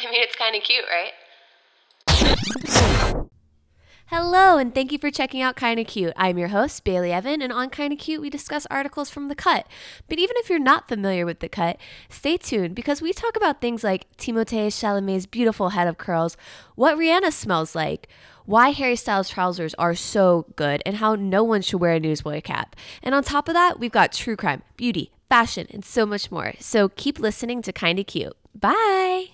I mean, it's kind of cute, right? Hello, and thank you for checking out Kinda Cute. I'm your host, Bailey Evan, and on Kinda Cute, we discuss articles from The Cut. But even if you're not familiar with The Cut, stay tuned, because we talk about things like Timothée Chalamet's beautiful head of curls, what Rihanna smells like, why Harry Styles' trousers are so good, and how no one should wear a newsboy cap. And on top of that, we've got true crime, beauty, fashion, and so much more. So keep listening to Kinda Cute. Bye!